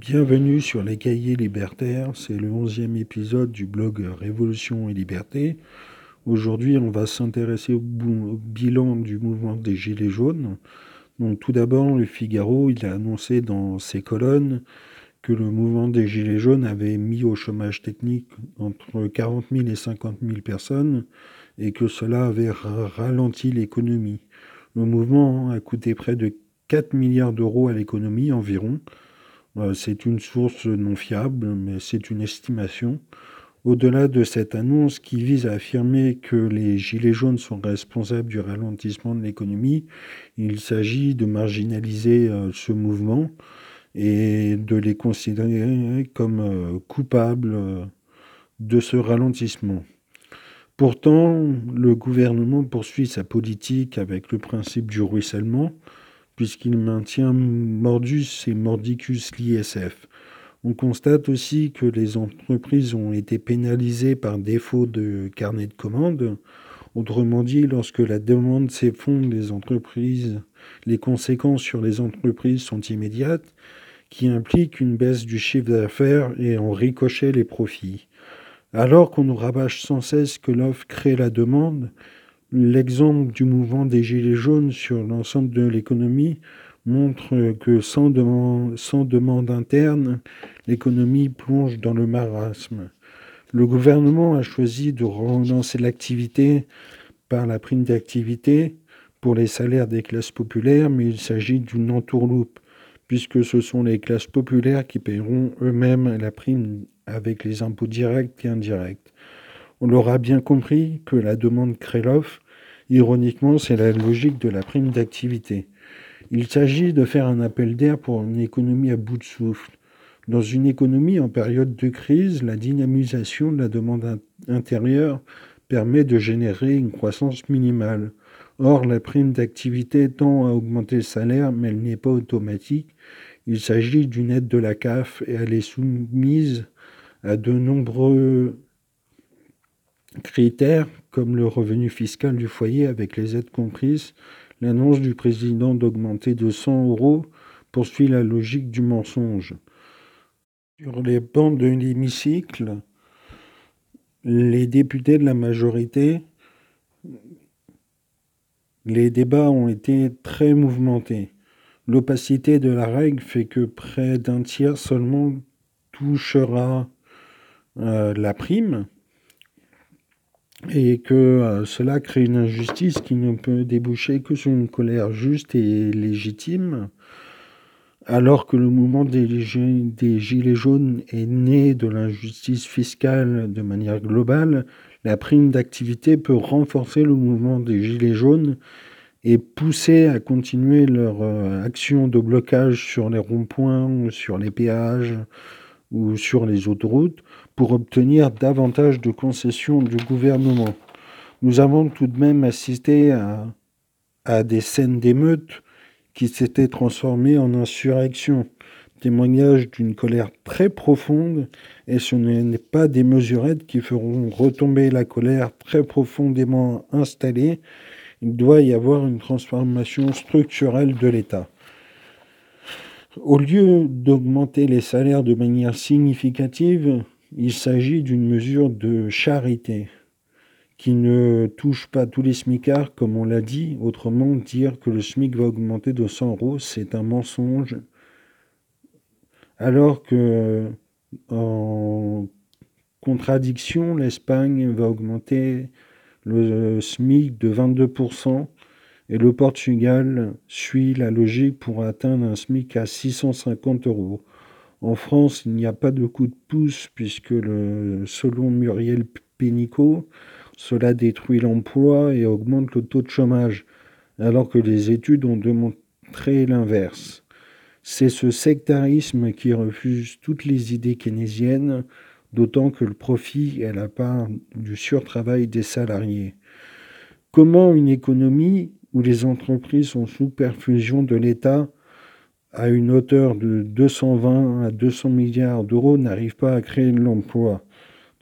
Bienvenue sur les Cahiers Libertaires, c'est le 11e épisode du blog Révolution et Liberté. Aujourd'hui, on va s'intéresser au bilan du mouvement des Gilets jaunes. Donc, tout d'abord, le Figaro, il a annoncé dans ses colonnes que le mouvement des Gilets jaunes avait mis au chômage technique entre 40 000 et 50 000 personnes et que cela avait ralenti l'économie. Le mouvement a coûté près de 4 milliards d'euros à l'économie environ. C'est une source non fiable, mais c'est une estimation. Au-delà de cette annonce qui vise à affirmer que les gilets jaunes sont responsables du ralentissement de l'économie, il s'agit de marginaliser ce mouvement et de les considérer comme coupables de ce ralentissement. Pourtant, le gouvernement poursuit sa politique avec le principe du ruissellement, puisqu'il maintient Mordus et Mordicus l'ISF. On constate aussi que les entreprises ont été pénalisées par défaut de carnet de commandes. Autrement dit, lorsque la demande s'effondre des entreprises, les conséquences sur les entreprises sont immédiates, qui impliquent une baisse du chiffre d'affaires et en ricochet les profits. Alors qu'on nous rabâche sans cesse que l'offre crée la demande, l'exemple du mouvement des Gilets jaunes sur l'ensemble de l'économie montre que sans demande interne, l'économie plonge dans le marasme. Le gouvernement a choisi de relancer l'activité par la prime d'activité pour les salaires des classes populaires, mais il s'agit d'une entourloupe, puisque ce sont les classes populaires qui paieront eux-mêmes la prime avec les impôts directs et indirects. On l'aura bien compris que la demande Kreloff, ironiquement, c'est la logique de la prime d'activité. Il s'agit de faire un appel d'air pour une économie à bout de souffle. Dans une économie en période de crise, la dynamisation de la demande intérieure permet de générer une croissance minimale. Or, la prime d'activité tend à augmenter le salaire, mais elle n'est pas automatique. Il s'agit d'une aide de la CAF et elle est soumise à de nombreux critères comme le revenu fiscal du foyer avec les aides comprises. L'annonce du président d'augmenter de 100 € poursuit la logique du mensonge. Sur les bancs de l'hémicycle, les députés de la majorité, les débats ont été très mouvementés. L'opacité de la règle fait que près d'un tiers seulement touchera la prime, et que cela crée une injustice qui ne peut déboucher que sur une colère juste et légitime, alors que le mouvement des Gilets jaunes est né de l'injustice fiscale de manière globale, la prime d'activité peut renforcer le mouvement des Gilets jaunes et pousser à continuer leur action de blocage sur les ronds-points, sur les péages ou sur les autoroutes, pour obtenir davantage de concessions du gouvernement. Nous avons tout de même assisté à des scènes d'émeutes qui s'étaient transformées en insurrection, témoignage d'une colère très profonde, et ce n'est pas des mesurettes qui feront retomber la colère très profondément installée. Il doit y avoir une transformation structurelle de l'État. Au lieu d'augmenter les salaires de manière significative, il s'agit d'une mesure de charité qui ne touche pas tous les SMICards, comme on l'a dit. Autrement, dire que le SMIC va augmenter de 100 €, c'est un mensonge. Alors que, en contradiction, l'Espagne va augmenter le SMIC de 22%. Et le Portugal suit la logique pour atteindre un SMIC à 650 €. En France, il n'y a pas de coup de pouce puisque, selon Muriel Pénicaud, cela détruit l'emploi et augmente le taux de chômage, alors que les études ont démontré l'inverse. C'est ce sectarisme qui refuse toutes les idées keynésiennes, d'autant que le profit est la part du surtravail des salariés. Comment une économie où les entreprises sont sous perfusion de l'État à une hauteur de 220 à 200 milliards d'euros n'arrive pas à créer de l'emploi?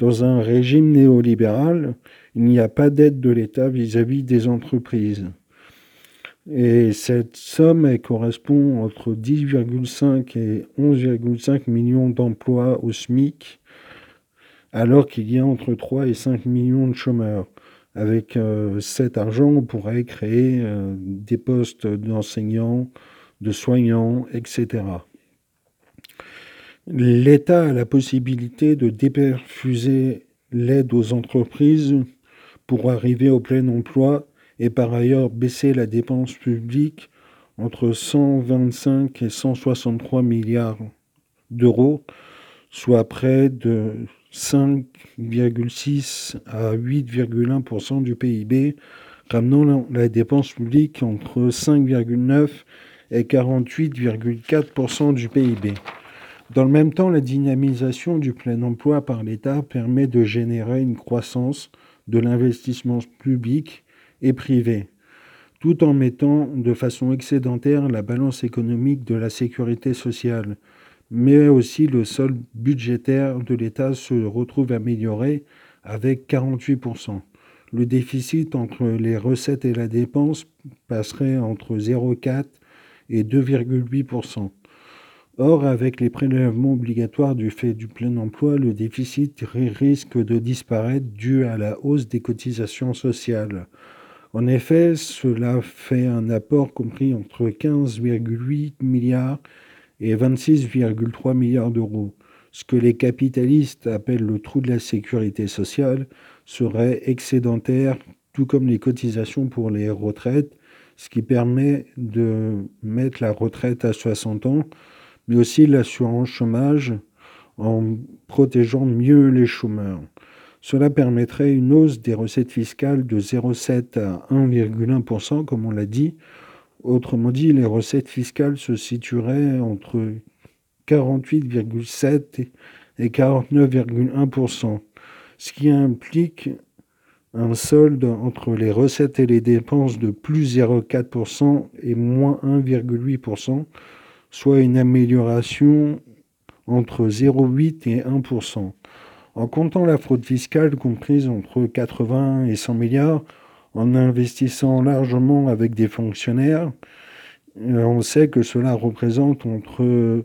Dans un régime néolibéral, il n'y a pas d'aide de l'État vis-à-vis des entreprises. Et cette somme, elle correspond entre 10,5 et 11,5 millions d'emplois au SMIC, alors qu'il y a entre 3 et 5 millions de chômeurs. Avec cet argent, on pourrait créer des postes d'enseignants, de soignants, etc. L'État a la possibilité de déperfuser l'aide aux entreprises pour arriver au plein emploi et par ailleurs baisser la dépense publique entre 125 et 163 milliards d'euros, soit près de 5,6 à 8,1% du PIB, ramenant la dépense publique entre 5,9 et 48,4% du PIB. Dans le même temps, la dynamisation du plein emploi par l'État permet de générer une croissance de l'investissement public et privé, tout en mettant de façon excédentaire la balance économique de la sécurité sociale, mais aussi le solde budgétaire de l'État se retrouve amélioré avec 48%. Le déficit entre les recettes et la dépense passerait entre 0,4 et 2,8%. Or, avec les prélèvements obligatoires du fait du plein emploi, le déficit risque de disparaître dû à la hausse des cotisations sociales. En effet, cela fait un apport compris entre 15,8 milliards et 26,3 milliards d'euros. Ce que les capitalistes appellent le trou de la sécurité sociale serait excédentaire, tout comme les cotisations pour les retraites, ce qui permet de mettre la retraite à 60 ans, mais aussi l'assurance chômage en protégeant mieux les chômeurs. Cela permettrait une hausse des recettes fiscales de 0,7 à 1,1%, comme on l'a dit. Autrement dit, les recettes fiscales se situeraient entre 48,7 et 49,1%, ce qui implique un solde entre les recettes et les dépenses de plus 0,4% et moins 1,8%, soit une amélioration entre 0,8 et 1%. En comptant la fraude fiscale comprise entre 80 et 100 milliards, en investissant largement avec des fonctionnaires, on sait que cela représente entre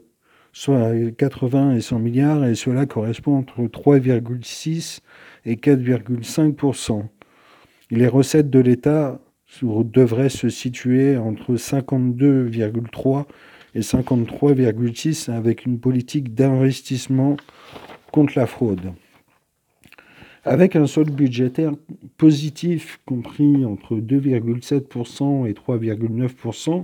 80 et 100 milliards et cela correspond entre 3,6 et 4,5%. Les recettes de l'État devraient se situer entre 52,3 et 53,6 avec une politique d'investissement contre la fraude. Avec un solde budgétaire positif compris entre 2,7% et 3,9%,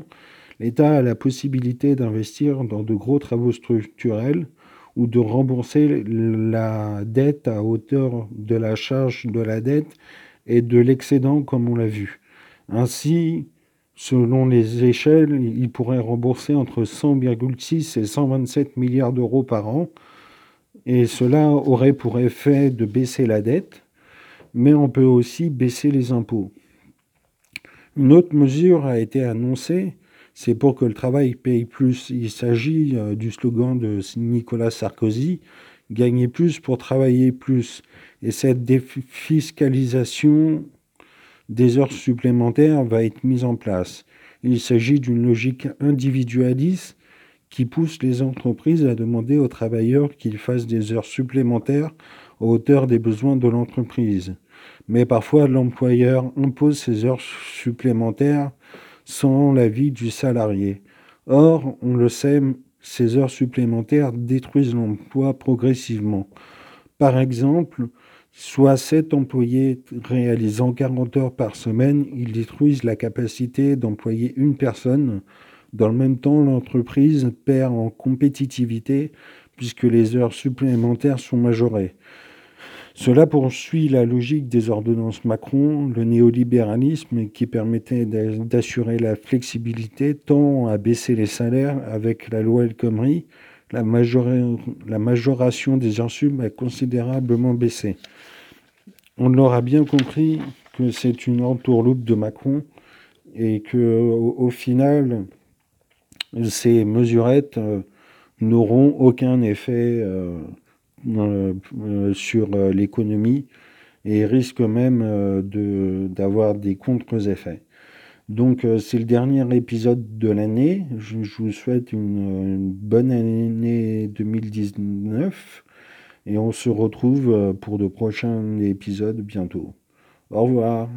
l'État a la possibilité d'investir dans de gros travaux structurels ou de rembourser la dette à hauteur de la charge de la dette et de l'excédent comme on l'a vu. Ainsi, selon les échelles, il pourrait rembourser entre 100,6 et 127 milliards d'euros par an, et cela aurait pour effet de baisser la dette, mais on peut aussi baisser les impôts. Une autre mesure a été annoncée, c'est pour que le travail paye plus. Il s'agit du slogan de Nicolas Sarkozy, « Gagner plus pour travailler plus ». Et cette défiscalisation des heures supplémentaires va être mise en place. Il s'agit d'une logique individualiste qui pousse les entreprises à demander aux travailleurs qu'ils fassent des heures supplémentaires à hauteur des besoins de l'entreprise. Mais parfois, l'employeur impose ces heures supplémentaires sans l'avis du salarié. Or, on le sait, ces heures supplémentaires détruisent l'emploi progressivement. Par exemple, soit 7 employés réalisant 40 heures par semaine, ils détruisent la capacité d'employer une personne. Dans le même temps, l'entreprise perd en compétitivité puisque les heures supplémentaires sont majorées. Cela poursuit la logique des ordonnances Macron, le néolibéralisme qui permettait d'assurer la flexibilité tend à baisser les salaires avec la loi El Khomri. La majoration des heures sup a considérablement baissé. On l'aura bien compris que c'est une entourloupe de Macron et qu'au final, ces mesurettes n'auront aucun effet sur l'économie et risquent même d'avoir des contre-effets. Donc c'est le dernier épisode de l'année. Je vous souhaite une bonne année 2019 et on se retrouve pour de prochains épisodes bientôt. Au revoir.